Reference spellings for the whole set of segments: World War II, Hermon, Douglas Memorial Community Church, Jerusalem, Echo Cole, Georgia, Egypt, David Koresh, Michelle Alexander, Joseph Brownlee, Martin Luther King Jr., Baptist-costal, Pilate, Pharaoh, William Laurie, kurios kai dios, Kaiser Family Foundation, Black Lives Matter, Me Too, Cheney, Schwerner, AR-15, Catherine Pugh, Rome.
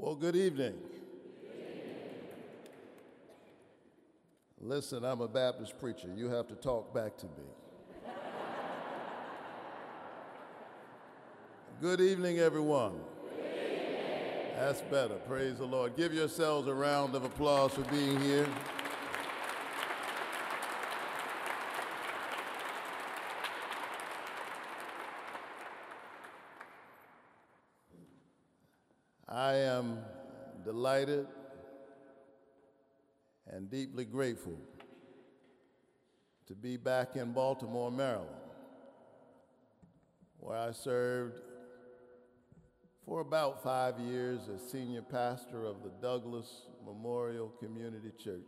Well, good evening. Listen, I'm a Baptist preacher. You have to talk back to me. Good evening, everyone. That's better. Praise the Lord. Give yourselves a round of applause for being here. I am delighted and deeply grateful to be back in Baltimore, Maryland, where I served for about 5 years as senior pastor of the Douglas Memorial Community Church.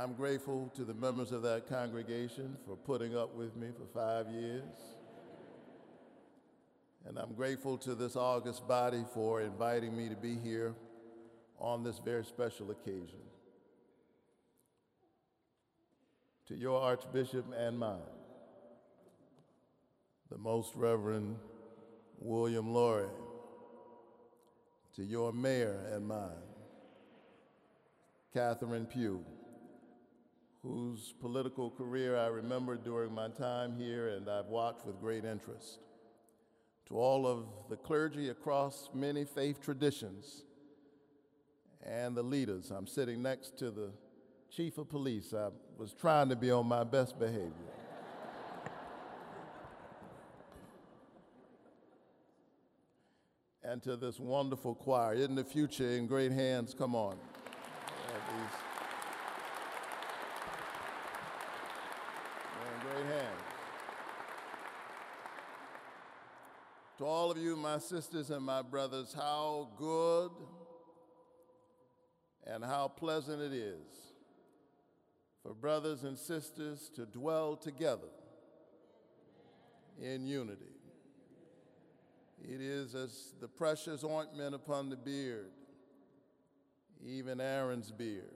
I'm grateful to the members of that congregation for putting up with me for 5 years. And I'm grateful to this august body for inviting me to be here on this very special occasion. To your Archbishop and mine, the Most Reverend William Laurie, to your mayor and mine, Catherine Pugh, whose political career I remember during my time here and I've watched with great interest. To all of the clergy across many faith traditions and the leaders. I'm sitting next to the chief of police. I was trying to be on my best behavior. And to this wonderful choir. In the future, in great hands, come on. To all of you, my sisters and my brothers, how good and how pleasant it is for brothers and sisters to dwell together in unity. It is as the precious ointment upon the beard, even Aaron's beard,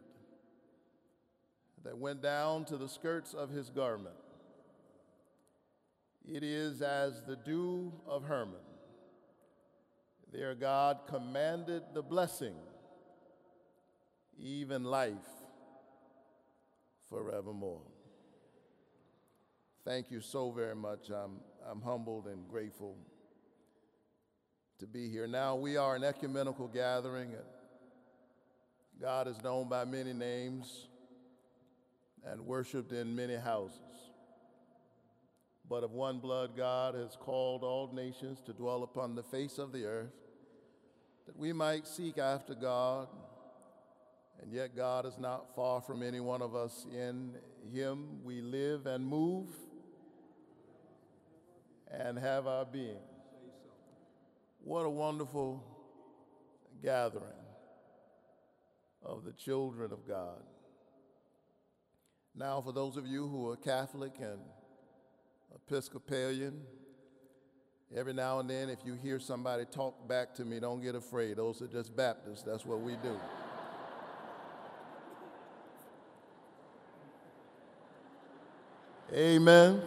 that went down to the skirts of his garment. It is as the dew of Hermon. There God commanded the blessing, even life forevermore. Thank you so very much. I'm humbled and grateful to be here. Now we are an ecumenical gathering. God is known by many names and worshiped in many houses. But of one blood, God has called all nations to dwell upon the face of the earth, that we might seek after God, and yet God is not far from any one of us. In him we live and move and have our being. What a wonderful gathering of the children of God. Now, for those of you who are Catholic and Episcopalian, every now and then if you hear somebody talk back to me, don't get afraid. Those are just Baptists. That's what we do. Amen.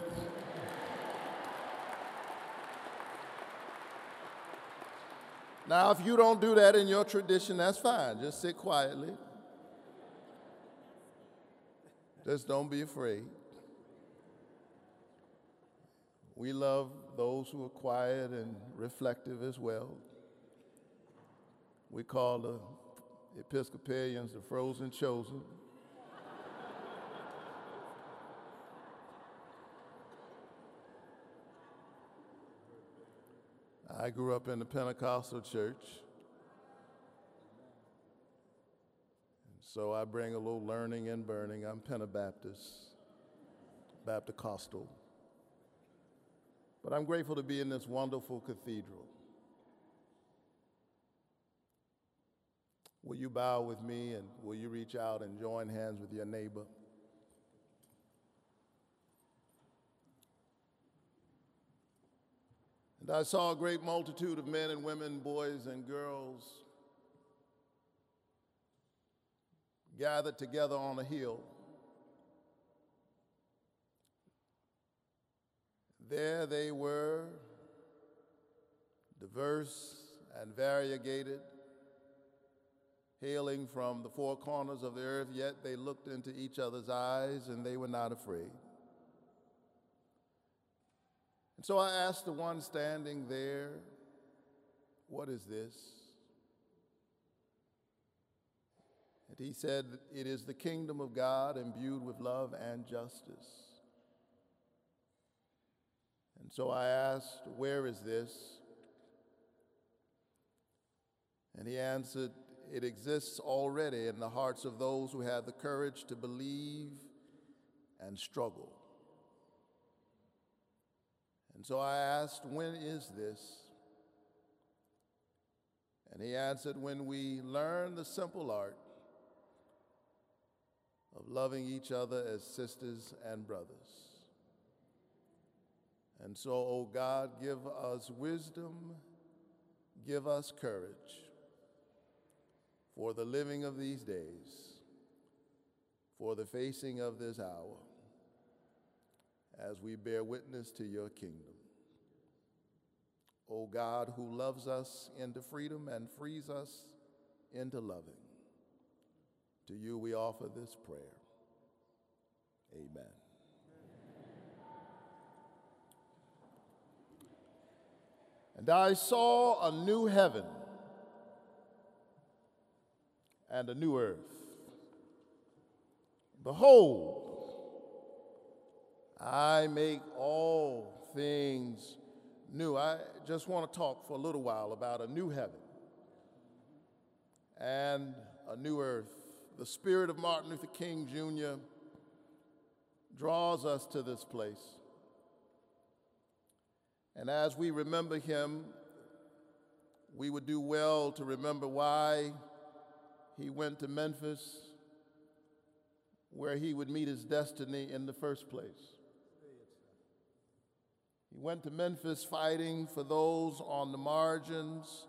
Now, if you don't do that in your tradition, that's fine. Just sit quietly. Just don't be afraid. We love those who are quiet and reflective as well. We call the Episcopalians the frozen chosen. I grew up in the Pentecostal church, and so I bring a little learning and burning. I'm Pentecostal, Baptist-costal. But I'm grateful to be in this wonderful cathedral. Will you bow with me, and will you reach out and join hands with your neighbor? And I saw a great multitude of men and women, boys and girls, gathered together on a hill, There they were, diverse and variegated, hailing from the four corners of the earth, yet they looked into each other's eyes and they were not afraid. And so I asked the one standing there, "What is this?" And he said, "It is the kingdom of God imbued with love and justice." And so I asked, "Where is this?" And he answered, "It exists already in the hearts of those who have the courage to believe and struggle." And so I asked, "When is this?" And he answered, "When we learn the simple art of loving each other as sisters and brothers." And so, O God, give us wisdom, give us courage for the living of these days, for the facing of this hour, as we bear witness to your kingdom. O God, who loves us into freedom and frees us into loving, to you we offer this prayer. Amen. And I saw a new heaven and a new earth. Behold, I make all things new. I just want to talk for a little while about a new heaven and a new earth. The spirit of Martin Luther King Jr. draws us to this place. And as we remember him, we would do well to remember why he went to Memphis, where he would meet his destiny in the first place. He went to Memphis fighting for those on the margins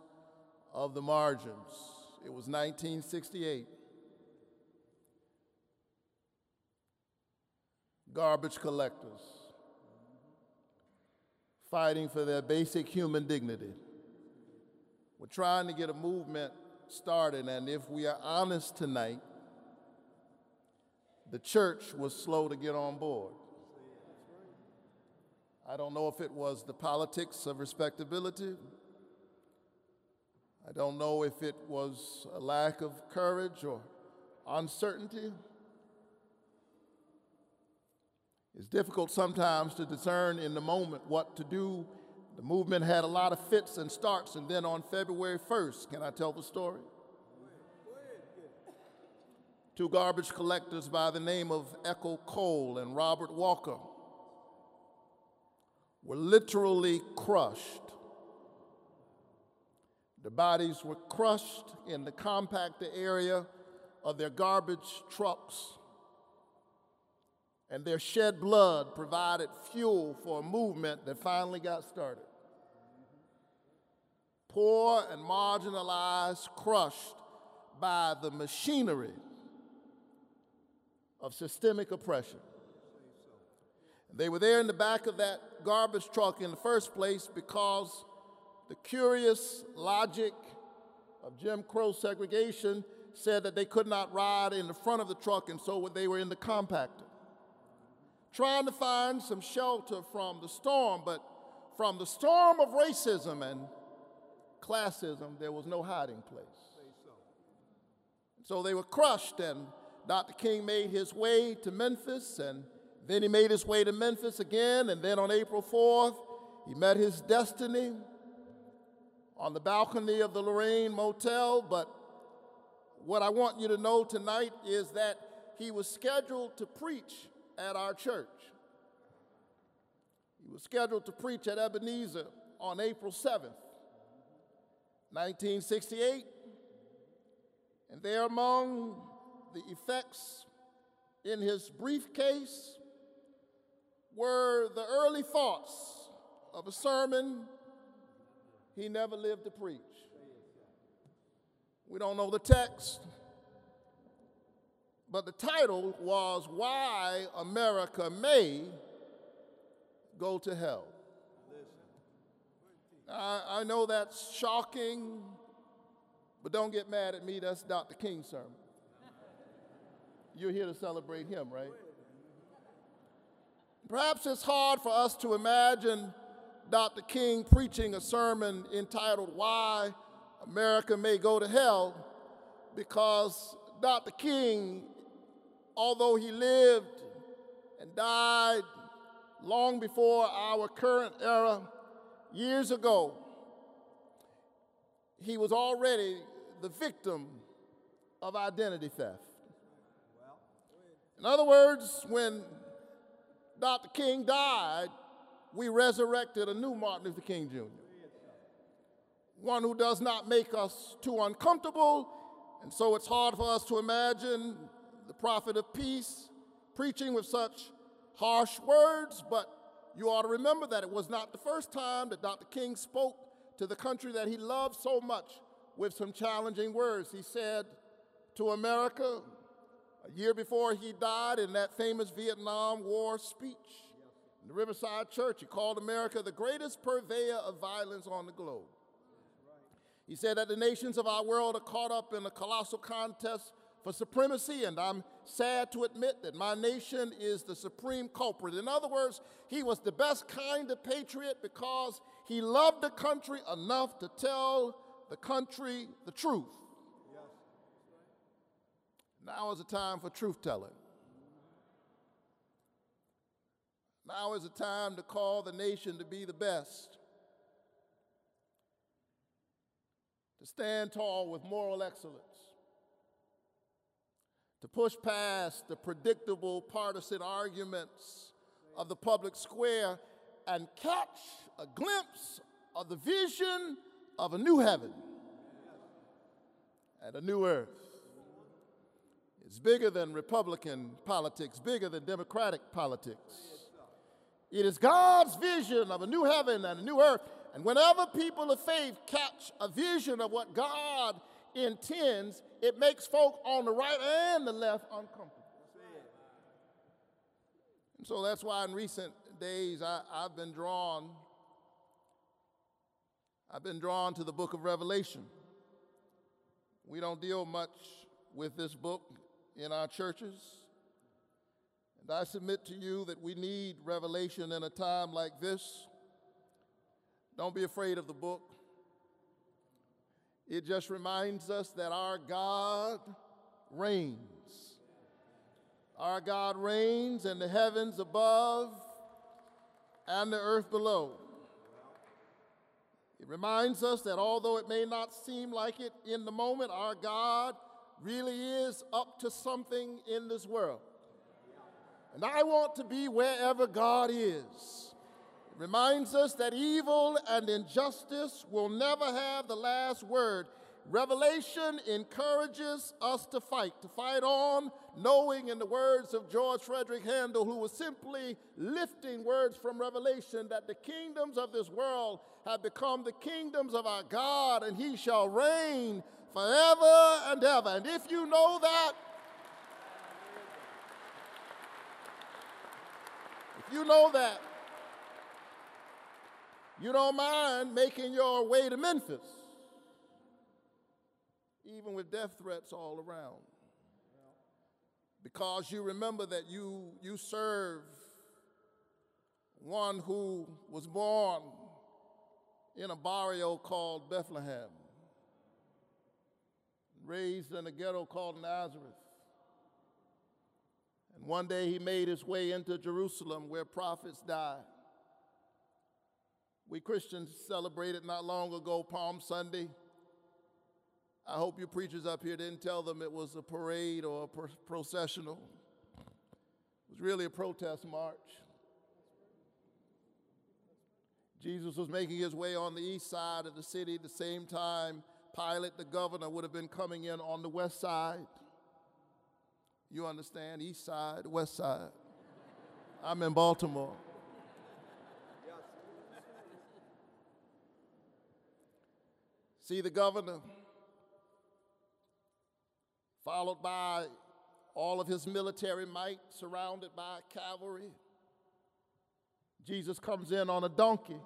of the margins. It was 1968. Garbage collectors fighting for their basic human dignity. We're trying to get a movement started, and if we are honest tonight, the church was slow to get on board. I don't know if it was the politics of respectability. I don't know if it was a lack of courage or uncertainty. It's difficult sometimes to discern in the moment what to do. The movement had a lot of fits and starts, and then on February 1st, can I tell the story? Two garbage collectors by the name of Echo Cole and Robert Walker were literally crushed. The bodies were crushed in the compactor area of their garbage trucks, and their shed blood provided fuel for a movement that finally got started. Poor and marginalized, crushed by the machinery of systemic oppression. They were there in the back of that garbage truck in the first place because the curious logic of Jim Crow segregation said that they could not ride in the front of the truck, and so they were in the compactor, trying to find some shelter from the storm, but from the storm of racism and classism, there was no hiding place. So they were crushed, and Dr. King made his way to Memphis, and then he made his way to Memphis again, and then on April 4th, he met his destiny on the balcony of the Lorraine Motel. But what I want you to know tonight is that he was scheduled to preach at our church. He was scheduled to preach at Ebenezer on April 7th, 1968, and there among the effects in his briefcase were the early thoughts of a sermon he never lived to preach. We don't know the text, but the title was "Why America May Go to Hell." I know that's shocking, but don't get mad at me. That's Dr. King's sermon. You're here to celebrate him, right? Perhaps it's hard for us to imagine Dr. King preaching a sermon entitled "Why America May Go to Hell," because Dr. King, although he lived and died long before our current era, years ago, he was already the victim of identity theft. In other words, when Dr. King died, we resurrected a new Martin Luther King Jr., one who does not make us too uncomfortable, and so it's hard for us to imagine the prophet of peace preaching with such harsh words, but you ought to remember that it was not the first time that Dr. King spoke to the country that he loved so much with some challenging words. He said to America, a year before he died in that famous Vietnam War speech in the Riverside Church, he called America the greatest purveyor of violence on the globe. He said that the nations of our world are caught up in a colossal contest for supremacy, and I'm sad to admit that my nation is the supreme culprit. In other words, he was the best kind of patriot because he loved the country enough to tell the country the truth. Now is the time for truth-telling. Now is the time to call the nation to be the best, to stand tall with moral excellence, to push past the predictable partisan arguments of the public square and catch a glimpse of the vision of a new heaven and a new earth. It's bigger than Republican politics, bigger than Democratic politics. It is God's vision of a new heaven and a new earth. And whenever people of faith catch a vision of what God intends, it makes folk on the right and the left uncomfortable. And so that's why in recent days I've been drawn to the book of Revelation. We don't deal much with this book in our churches. And I submit to you that we need revelation in a time like this. Don't be afraid of the book. It just reminds us that our God reigns. Our God reigns in the heavens above and the earth below. It reminds us that although it may not seem like it in the moment, our God really is up to something in this world. And I want to be wherever God is. It reminds us that evil and injustice will never have the last word. Revelation encourages us to fight on, knowing, in the words of George Frederick Handel, who was simply lifting words from Revelation, that the kingdoms of this world have become the kingdoms of our God, and he shall reign forever and ever. And if you know that, you don't mind making your way to Memphis, even with death threats all around, because you remember that you serve one who was born in a barrio called Bethlehem, raised in a ghetto called Nazareth. And one day he made his way into Jerusalem, where prophets died. We Christians celebrated not long ago Palm Sunday. I hope you preachers up here didn't tell them it was a parade or a processional. It was really a protest march. Jesus was making his way on the east side of the city at the same time Pilate, the governor, would have been coming in on the west side. You understand, east side, west side. I'm in Baltimore. See, the governor, followed by all of his military might, surrounded by cavalry. Jesus comes in on a donkey.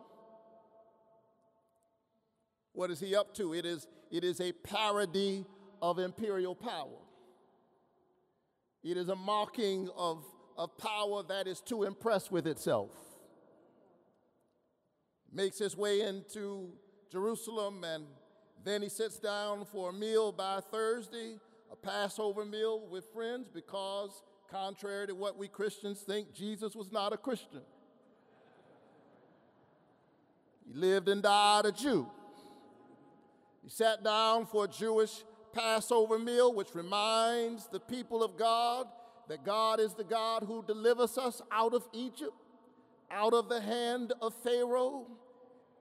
What is he up to? It is a parody of imperial power. It is a mocking of power that is too impressed with itself. Makes his way into Jerusalem, and then he sits down for a meal by Thursday, a Passover meal with friends, because contrary to what we Christians think, Jesus was not a Christian. He lived and died a Jew. He sat down for a Jewish Passover meal, which reminds the people of God that God is the God who delivers us out of Egypt, out of the hand of Pharaoh,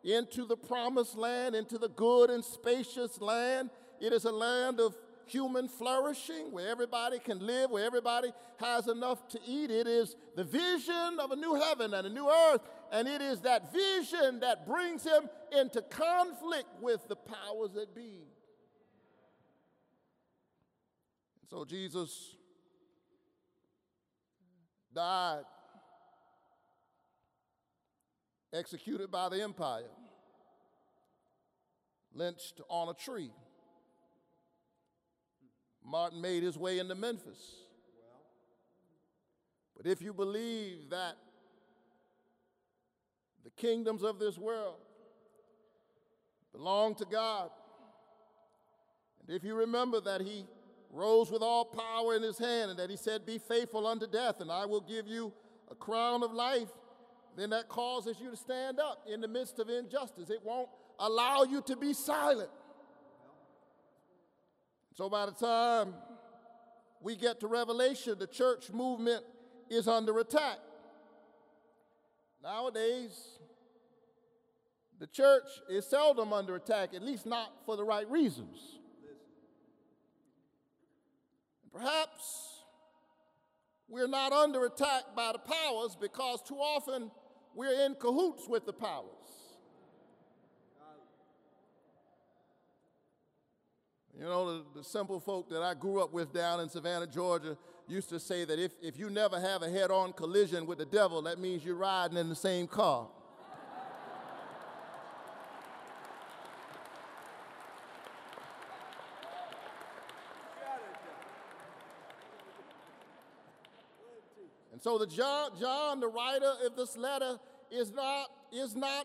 into the promised land, into the good and spacious land. It is a land of human flourishing, where everybody can live, where everybody has enough to eat. It is the vision of a new heaven and a new earth, and it is that vision that brings him into conflict with the powers that be. So Jesus died, executed by the empire, lynched on a tree. Martin made his way into Memphis. But if you believe that the kingdoms of this world belong to God, and if you remember that he rose with all power in his hand, and that he said, "Be faithful unto death, and I will give you a crown of life," then that causes you to stand up in the midst of injustice. It won't allow you to be silent. So by the time we get to Revelation, the church movement is under attack. Nowadays, the church is seldom under attack, at least not for the right reasons. Perhaps we're not under attack by the powers because too often we're in cahoots with the powers. You know, the simple folk that I grew up with down in Savannah, Georgia, used to say that if you never have a head-on collision with the devil, that means you're riding in the same car. So the John, the writer of this letter, is not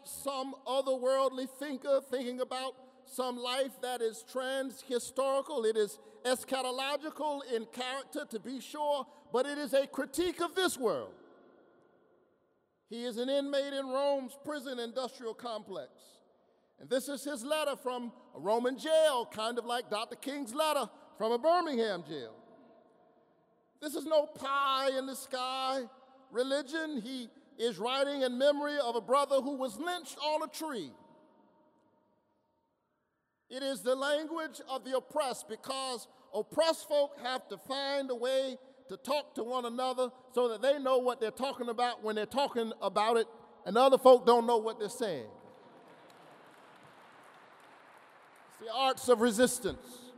some otherworldly thinker thinking about some life that is trans-historical. It is eschatological in character, to be sure, but it is a critique of this world. He is an inmate in Rome's prison industrial complex. And this is his letter from a Roman jail, kind of like Dr. King's letter from a Birmingham jail. This is no pie-in-the-sky religion. He is writing in memory of a brother who was lynched on a tree. It is the language of the oppressed, because oppressed folk have to find a way to talk to one another so that they know what they're talking about when they're talking about it, and other folk don't know what they're saying. It's the arts of resistance.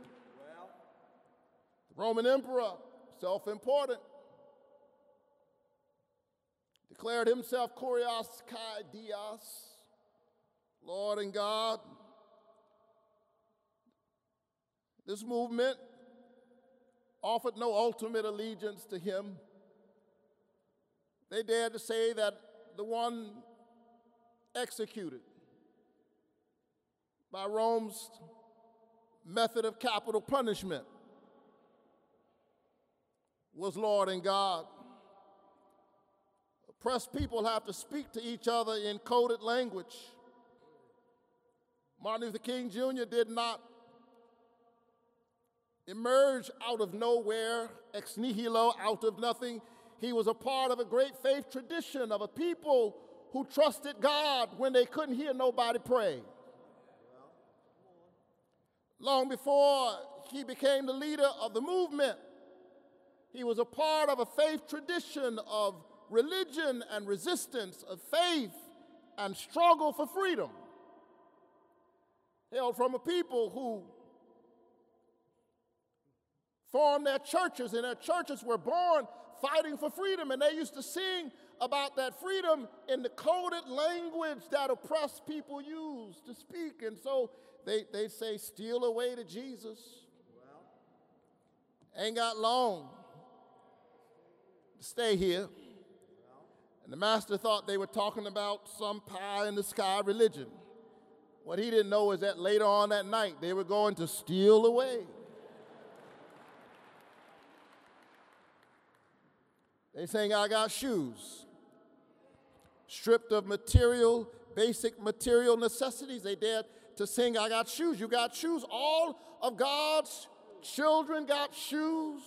The Roman emperor, self-important, declared himself kurios kai dios, Lord and God. This movement offered no ultimate allegiance to him. They dared to say that the one executed by Rome's method of capital punishment was Lord and God. Oppressed people have to speak to each other in coded language. Martin Luther King Jr. did not emerge out of nowhere, ex nihilo, out of nothing. He was a part of a great faith tradition of a people who trusted God when they couldn't hear nobody pray. Long before he became the leader of the movement, he was a part of a faith tradition of religion and resistance, of faith and struggle for freedom, hailed from a people who formed their churches, and their churches were born fighting for freedom, and they used to sing about that freedom in the coded language that oppressed people used to speak. And so they say, steal away to Jesus. Well. Ain't got long to stay here. Well. And the master thought they were talking about some pie in the sky religion. What he didn't know is that later on that night, they were going to steal away. They saying, I got shoes. Stripped of material, basic material necessities, they dared to sing, I got shoes. You got shoes. All of God's children got shoes.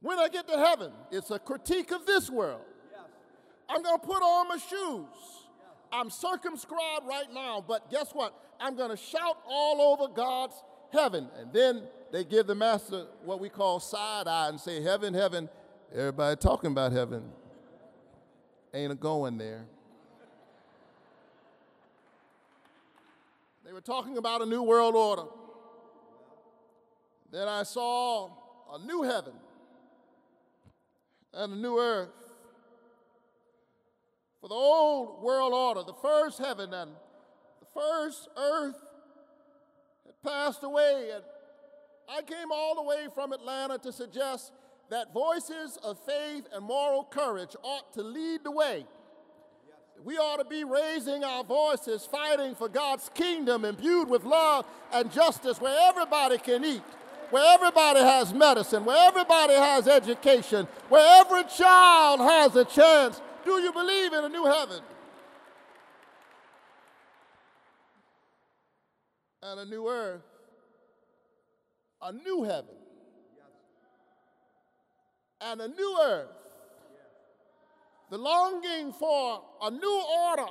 When I get to heaven, it's a critique of this world. I'm going to put on my shoes. I'm circumscribed right now, but guess what? I'm going to shout all over God's heaven. And then they give the master what we call side eye and say, heaven, heaven. Everybody talking about heaven. Ain't a going there. They were talking about a new world order. Then I saw a new heaven and a new earth. For the old world order, the first heaven and the first earth had passed away, and I came all the way from Atlanta to suggest that voices of faith and moral courage ought to lead the way. We ought to be raising our voices, fighting for God's kingdom, imbued with love and justice, where everybody can eat, where everybody has medicine, where everybody has education, where every child has a chance. Do you believe in a new heaven and a new earth? A new heaven and a new earth. The longing for a new order.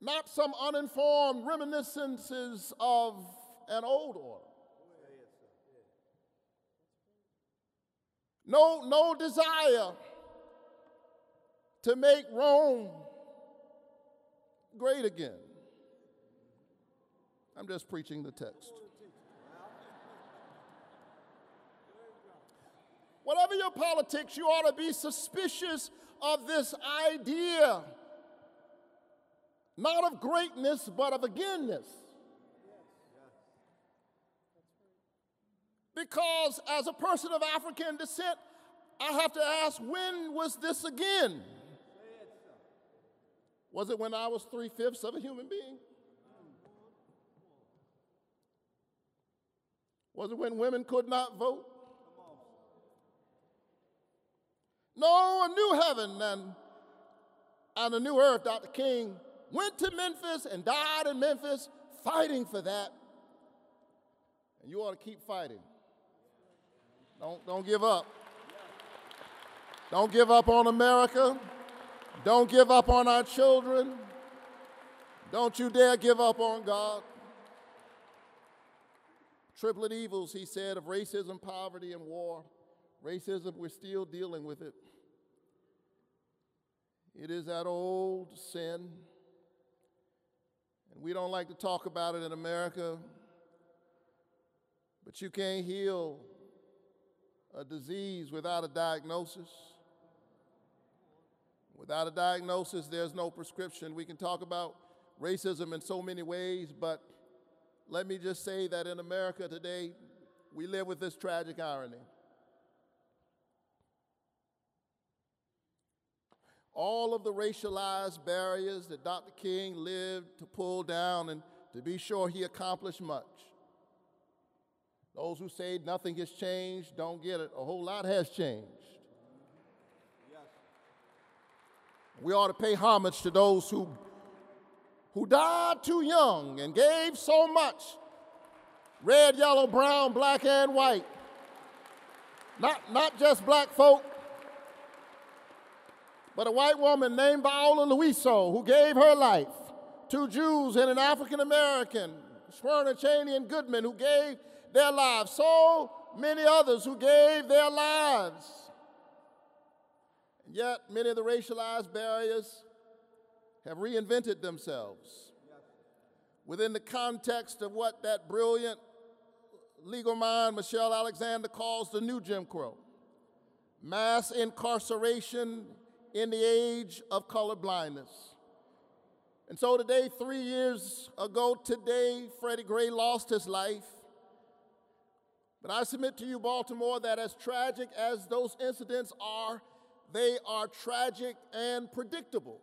Not some uninformed reminiscences of an old order. No desire to make Rome great again. I'm just preaching the text. Whatever your politics, you ought to be suspicious of this idea, not of greatness, but of againness. Because as a person of African descent, I have to ask, when was this again? Was it when I was 3/5 of a human being? Was it when women could not vote? No, a new heaven and a new earth. Dr. King went to Memphis and died in Memphis fighting for that. And you ought to keep fighting. Don't give up. Don't give up on America. Don't give up on our children. Don't you dare give up on God. Triplet evils, he said, of racism, poverty, and war. Racism, we're still dealing with it. It is that old sin. And we don't like to talk about it in America. But you can't heal a disease without a diagnosis. Without a diagnosis, there's no prescription. We can talk about racism in so many ways, but let me just say that in America today, we live with this tragic irony. All of the racialized barriers that Dr. King lived to pull down, and to be sure he accomplished much. Those who say nothing has changed don't get it. A whole lot has changed. We ought to pay homage to those who died too young and gave so much. Red, yellow, brown, black, and white. Not just black folk, but a white woman named Viola Liuzzo who gave her life. 2 Jews and an African-American, Schwerner, Cheney, and Goodman, who gave their lives. So many others who gave their lives. And yet many of the racialized barriers have reinvented themselves within the context of what that brilliant legal mind Michelle Alexander calls the new Jim Crow. Mass incarceration in the age of colorblindness. And so today, 3 years ago today, Freddie Gray lost his life. But I submit to you, Baltimore, that as tragic as those incidents are, they are tragic and predictable.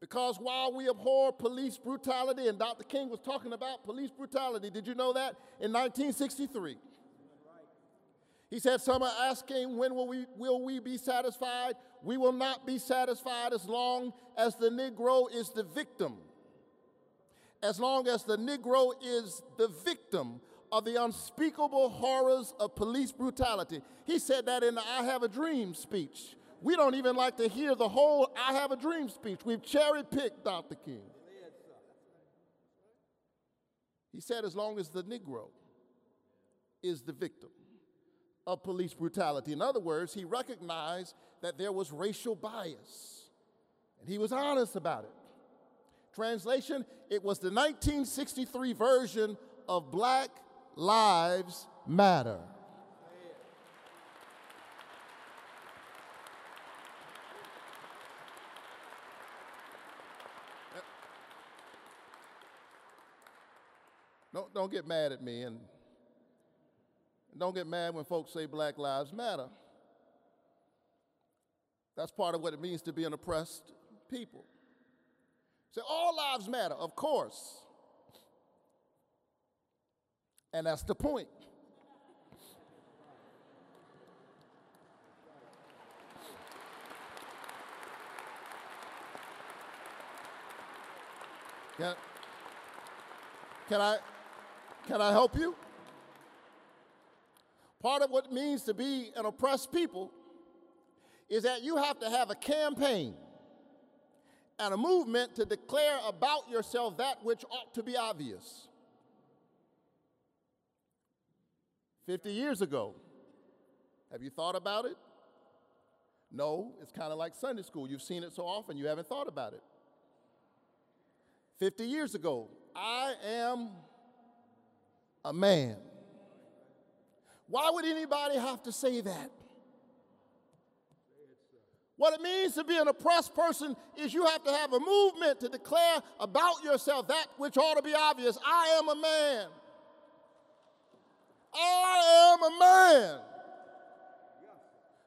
Because while we abhor police brutality, and Dr. King was talking about police brutality, did you know that? In 1963. He said, some are asking, when will we be satisfied? We will not be satisfied as long as the Negro is the victim. As long as the Negro is the victim of the unspeakable horrors of police brutality. He said that in the I Have a Dream speech. We don't even like to hear the whole I Have a Dream speech. We've cherry-picked Dr. King. He said, as long as the Negro is the victim of police brutality. In other words, he recognized that there was racial bias, and he was honest about it. Translation, it was the 1963 version of Black Lives Matter. Don't get mad at me, and don't get mad when folks say Black Lives Matter. That's part of what it means to be an oppressed people. Say, all lives matter, of course. And that's the point. Can I help you? Part of what it means to be an oppressed people is that you have to have a campaign and a movement to declare about yourself that which ought to be obvious. 50 years ago, have you thought about it? No, it's kind of like Sunday school. You've seen it so often, you haven't thought about it. 50 years ago, I am a man. Why would anybody have to say that? What it means to be an oppressed person is you have to have a movement to declare about yourself that which ought to be obvious. I am a man. I am a man.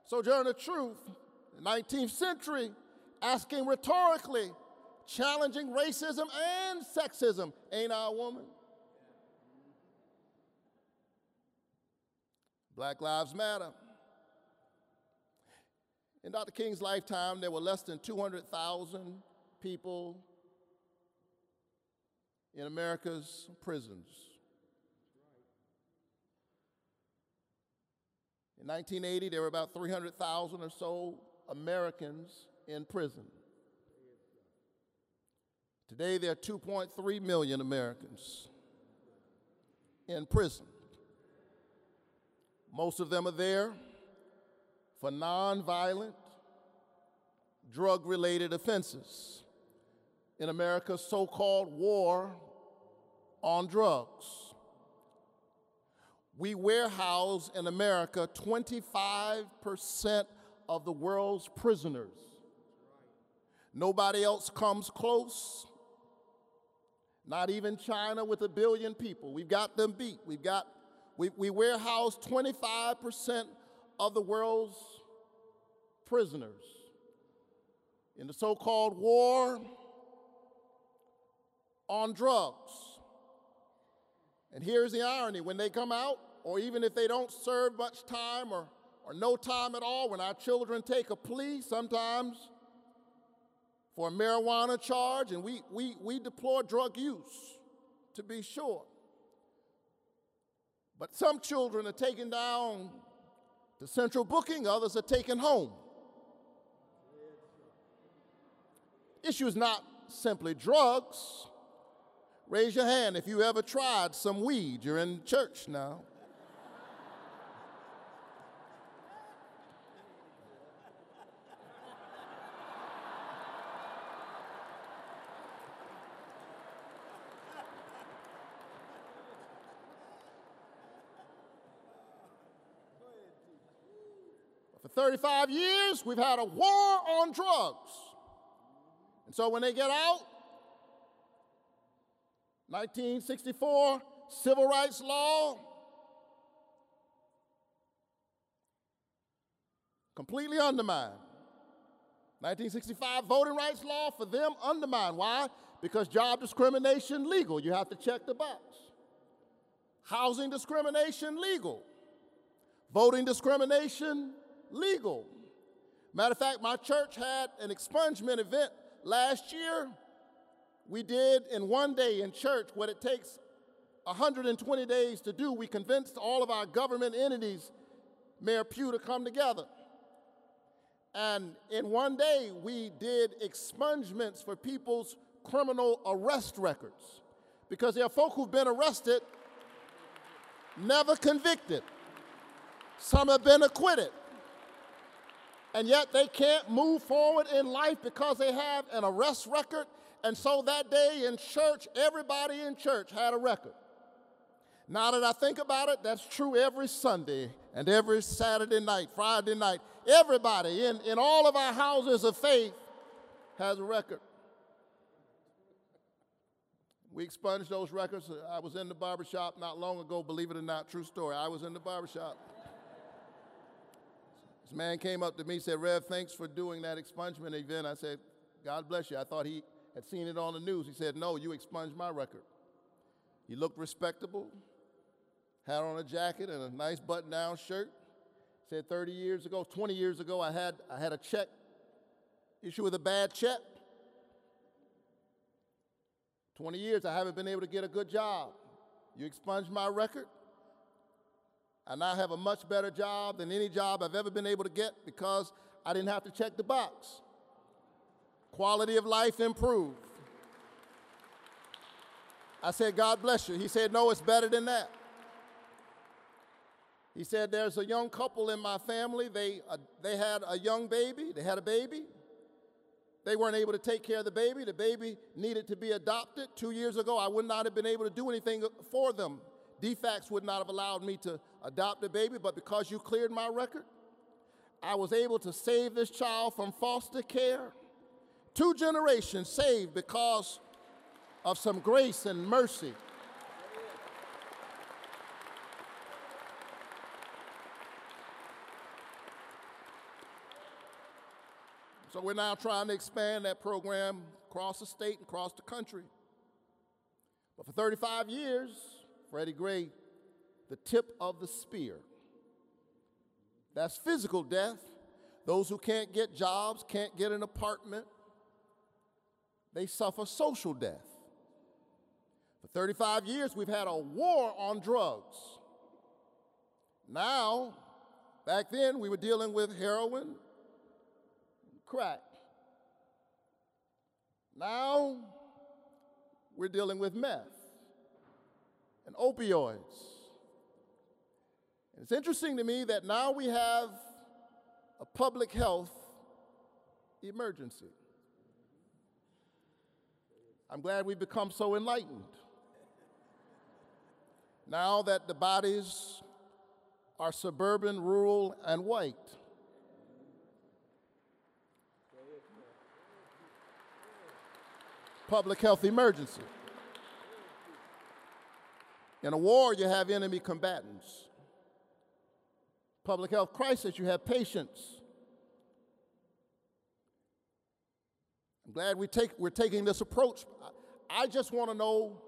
Sojourner Truth, 19th century, asking rhetorically, challenging racism and sexism, ain't I a woman? Black Lives Matter. In Dr. King's lifetime, there were less than 200,000 people in America's prisons. In 1980, there were about 300,000 or so Americans in prison. Today, there are 2.3 million Americans in prison. Most of them are there for nonviolent, drug-related offenses in America's so-called war on drugs. We warehouse in America 25% of the world's prisoners. Nobody else comes close, not even China with 1 billion people. We've got them beat. We warehouse 25% of the world's prisoners in the so-called war on drugs. And here's the irony. When they come out, or even if they don't serve much time or no time at all, when our children take a plea, sometimes for a marijuana charge, and we deplore drug use, to be sure. But some children are taken down to central booking, others are taken home. The issue is not simply drugs. Raise your hand if you ever tried some weed. You're in church now. For 35 years, we've had a war on drugs. And so when they get out, 1964, civil rights law, completely undermined. 1965, voting rights law, for them, undermined. Why? Because job discrimination, legal. You have to check the box. Housing discrimination, legal. Voting discrimination, legal. Matter of fact, my church had an expungement event last year. We did in one day in church what it takes 120 days to do. We convinced all of our government entities, Mayor Pugh, to come together. And in one day, we did expungements for people's criminal arrest records, because there are folk who've been arrested, never convicted. Some have been acquitted. And yet they can't move forward in life because they have an arrest record. And so that day in church, everybody in church had a record. Now that I think about it, that's true every Sunday and every Saturday night, Friday night. Everybody in all of our houses of faith has a record. We expunged those records. I was in the barbershop not long ago, believe it or not, true story. I was in the barbershop. This man came up to me and said, "Rev, thanks for doing that expungement event." I said, "God bless you." I thought he had seen it on the news. He said, "No, you expunged my record." He looked respectable, had on a jacket and a nice button-down shirt. Said 30 years ago, 20 years ago, I had a check, issue with a bad check. 20 years, I haven't been able to get a good job. You expunged my record. I now have a much better job than any job I've ever been able to get because I didn't have to check the box. Quality of life improved. I said, "God bless you." He said, "No, it's better than that." He said, "There's a young couple in my family. They had a young baby. They had a baby. They weren't able to take care of the baby. The baby needed to be adopted. 2 years ago, I would not have been able to do anything for them. DFACS would not have allowed me to adopt the baby, but because you cleared my record, I was able to save this child from foster care. 2 generations saved because of some grace and mercy." So we're now trying to expand that program across the state and across the country. But for 35 years, Freddie Gray, the tip of the spear. That's physical death. Those who can't get jobs, can't get an apartment, they suffer social death. For 35 years, we've had a war on drugs. Now, back then, we were dealing with heroin, crack. Now, we're dealing with meth and opioids. And it's interesting to me that now we have a public health emergency. I'm glad we've become so enlightened. Now that the bodies are suburban, rural, and white. Public health emergency. In a war, you have enemy combatants. Public health crisis, you have patients. I'm glad we're taking this approach. I just want to know,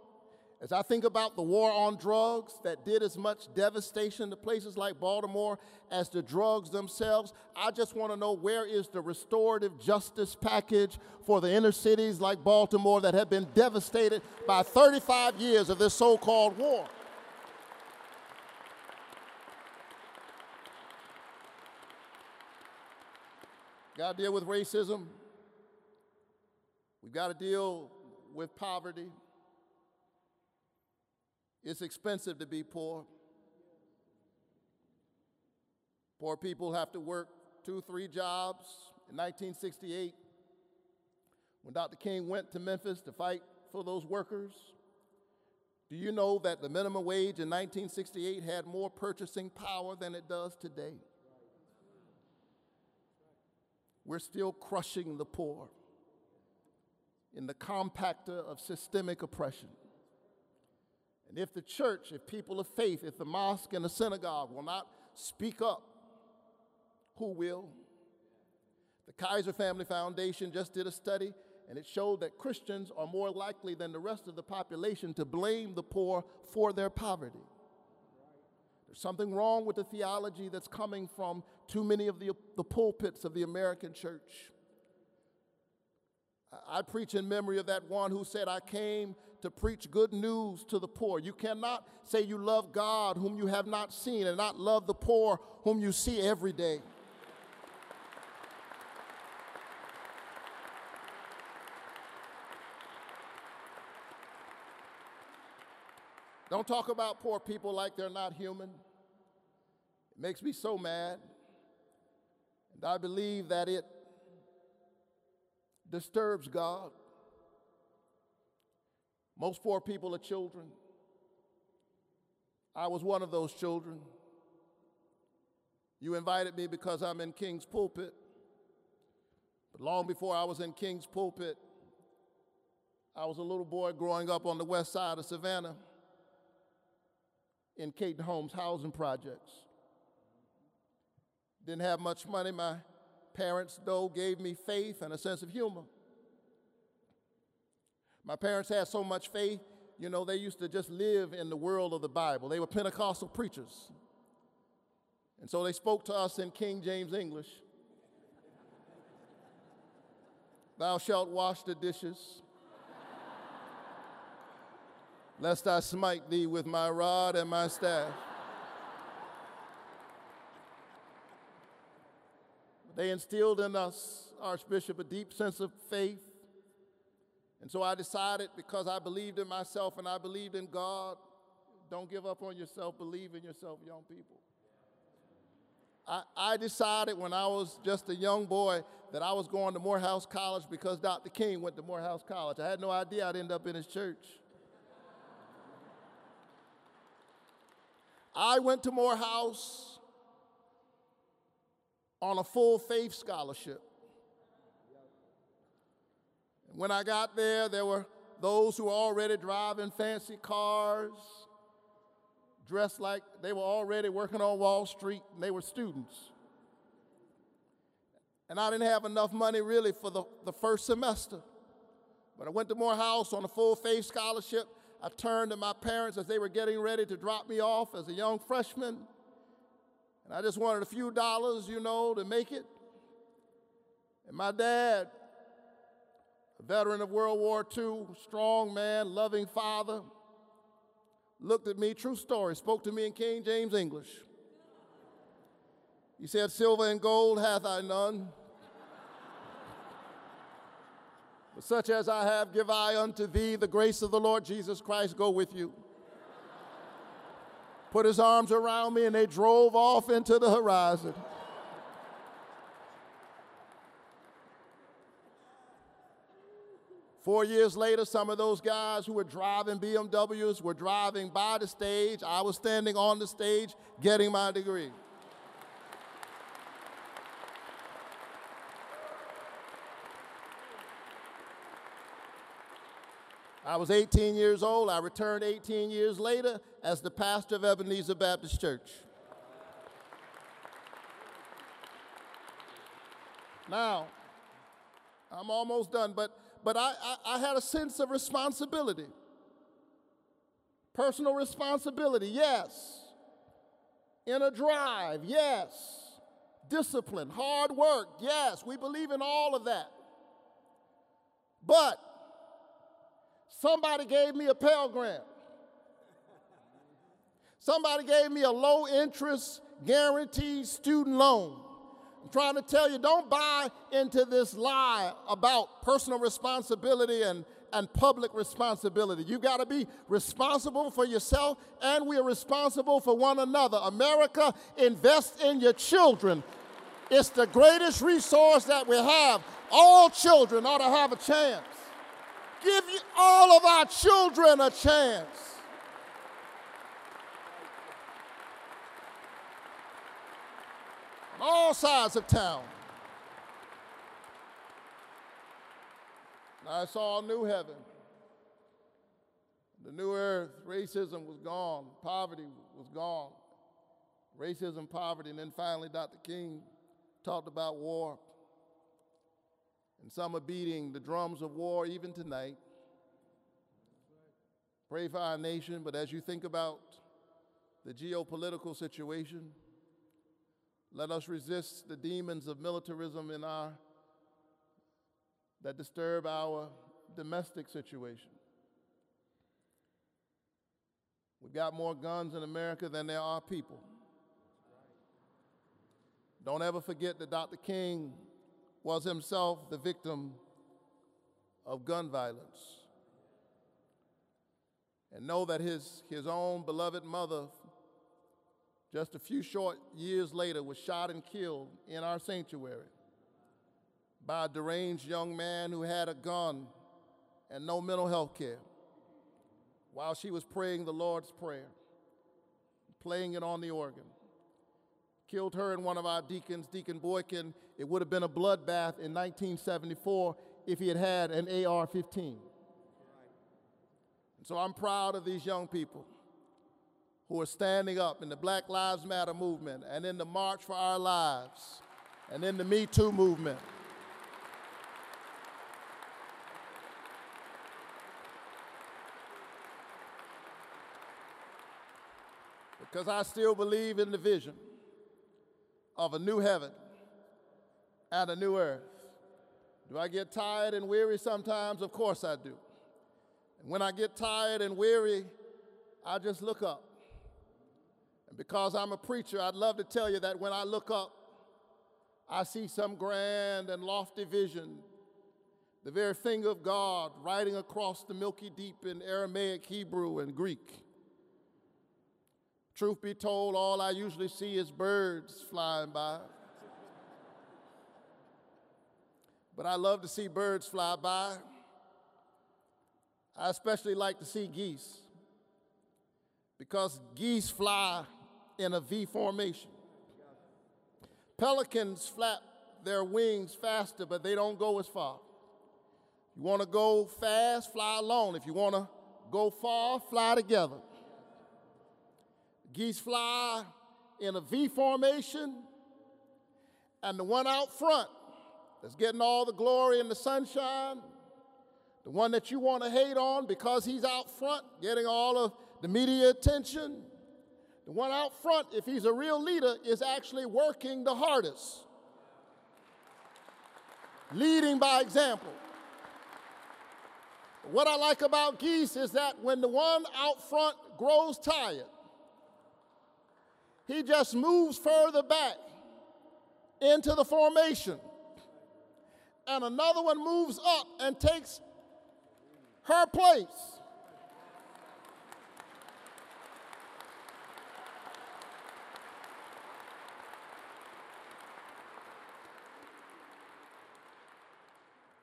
as I think about the war on drugs that did as much devastation to places like Baltimore as the drugs themselves, I just want to know, where is the restorative justice package for the inner cities like Baltimore that have been devastated by 35 years of this so-called war? We've got to deal with racism. We've got to deal with poverty. It's expensive to be poor. Poor people have to work 2, 3 jobs. In 1968, when Dr. King went to Memphis to fight for those workers, do you know that the minimum wage in 1968 had more purchasing power than it does today? We're still crushing the poor. in the compactor of systemic oppression. And if the church, if people of faith, if the mosque and the synagogue will not speak up, who will? The Kaiser Family Foundation just did a study, and it showed that Christians are more likely than the rest of the population to blame the poor for their poverty. There's something wrong with the theology that's coming from too many of the pulpits of the American church. I preach in memory of that one who said, "I came to preach good news to the poor." You cannot say you love God whom you have not seen and not love the poor whom you see every day. Don't talk about poor people like they're not human. It makes me so mad. And I believe that it disturbs God. Most poor people are children. I was one of those children. You invited me because I'm in King's pulpit. But long before I was in King's pulpit, I was a little boy growing up on the west side of Savannah, in Caden Homes housing projects. Didn't have much money. My parents, though, gave me faith and a sense of humor. My parents had so much faith, you know, they used to just live in the world of the Bible. They were Pentecostal preachers. And so they spoke to us in King James English. "Thou shalt wash the dishes, lest I smite thee with my rod and my staff." They instilled in us, Archbishop, a deep sense of faith. And so I decided, because I believed in myself and I believed in God, don't give up on yourself, believe in yourself, young people. I decided when I was just a young boy that I was going to Morehouse College because Dr. King went to Morehouse College. I had no idea I'd end up in his church. I went to Morehouse on a full faith scholarship. And when I got there, there were those who were already driving fancy cars, dressed like they were already working on Wall Street, and they were students. And I didn't have enough money really for the first semester. But I went to Morehouse on a full faith scholarship. I turned to my parents as they were getting ready to drop me off as a young freshman. And I just wanted a few dollars, you know, to make it. And my dad, a veteran of World War II, strong man, loving father, looked at me, true story, spoke to me in King James English. He said, "Silver and gold hath I none, but such as I have give I unto thee. The grace of the Lord Jesus Christ go with you." Put his arms around me, and they drove off into the horizon. Four years later, some of those guys who were driving BMWs were driving by the stage. I was standing on the stage getting my degree. I was 18 years old. I returned 18 years later as the pastor of Ebenezer Baptist Church. Now, I'm almost done, but I had a sense of responsibility. Personal responsibility, yes. Inner drive, yes. Discipline, hard work, yes. We believe in all of that. But somebody gave me a Pell Grant. Somebody gave me a low-interest, guaranteed student loan. I'm trying to tell you, don't buy into this lie about personal responsibility and public responsibility. You've got to be responsible for yourself, and we are responsible for one another. America, invest in your children. It's the greatest resource that we have. All children ought to have a chance. Give all of our children a chance. On all sides of town. And I saw a new heaven, the new earth. Racism was gone. Poverty was gone. Racism, poverty, and then finally Dr. King talked about war. And some are beating the drums of war even tonight. Pray for our nation, but as you think about the geopolitical situation, let us resist the demons of militarism in our that disturb our domestic situation. We've got more guns in America than there are people. Don't ever forget that Dr. King was himself the victim of gun violence. And know that his own beloved mother, just a few short years later, was shot and killed in our sanctuary by a deranged young man who had a gun and no mental health care while she was praying the Lord's Prayer, playing it on the organ. Killed her and one of our deacons, Deacon Boykin. It would have been a bloodbath in 1974 if he had had an AR-15. And so I'm proud of these young people who are standing up in the Black Lives Matter movement and in the March for Our Lives and in the Me Too movement. Because I still believe in the vision of a new heaven and a new earth. Do I get tired and weary sometimes? Of course I do. And when I get tired and weary, I just look up. And because I'm a preacher, I'd love to tell you that when I look up, I see some grand and lofty vision, the very finger of God riding across the milky deep in Aramaic, Hebrew, and Greek. Truth be told, all I usually see is birds flying by. But I love to see birds fly by. I especially like to see geese, because geese fly in a V formation. Pelicans flap their wings faster, but they don't go as far. You want to go fast, fly alone. If you want to go far, fly together. Geese fly in a V formation, and the one out front that's getting all the glory and the sunshine, the one that you want to hate on because he's out front getting all of the media attention, the one out front, if he's a real leader, is actually working the hardest, leading by example. But what I like about geese is that when the one out front grows tired, he just moves further back into the formation. And another one moves up and takes her place.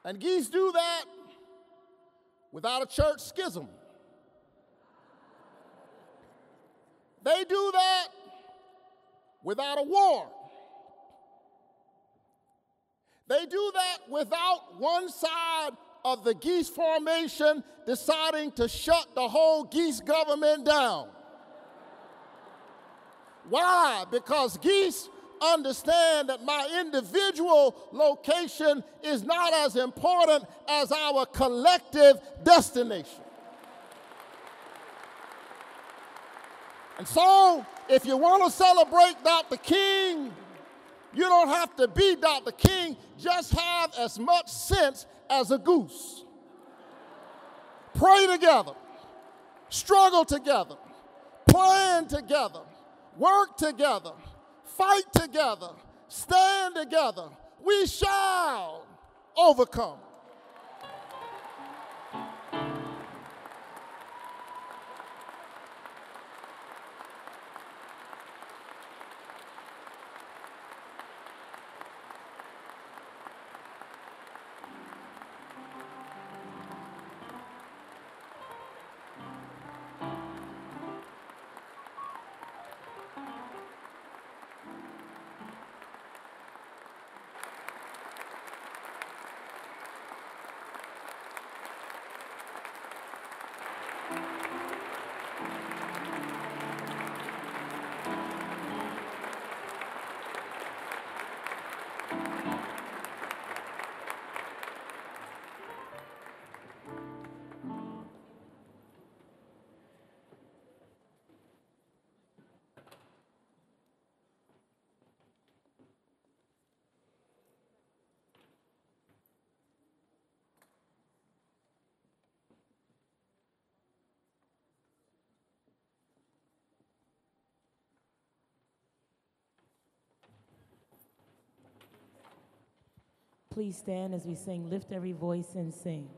And geese do that without a church schism. They do that without a war. They do that without one side of the geese formation deciding to shut the whole geese government down. Why? Because geese understand that my individual location is not as important as our collective destination. And so, if you want to celebrate Dr. King, you don't have to be Dr. King. Just have as much sense as a goose. Pray together. Struggle together. Plan together. Work together. Fight together. Stand together. We shall overcome. Please stand as we sing, Lift Every Voice and Sing.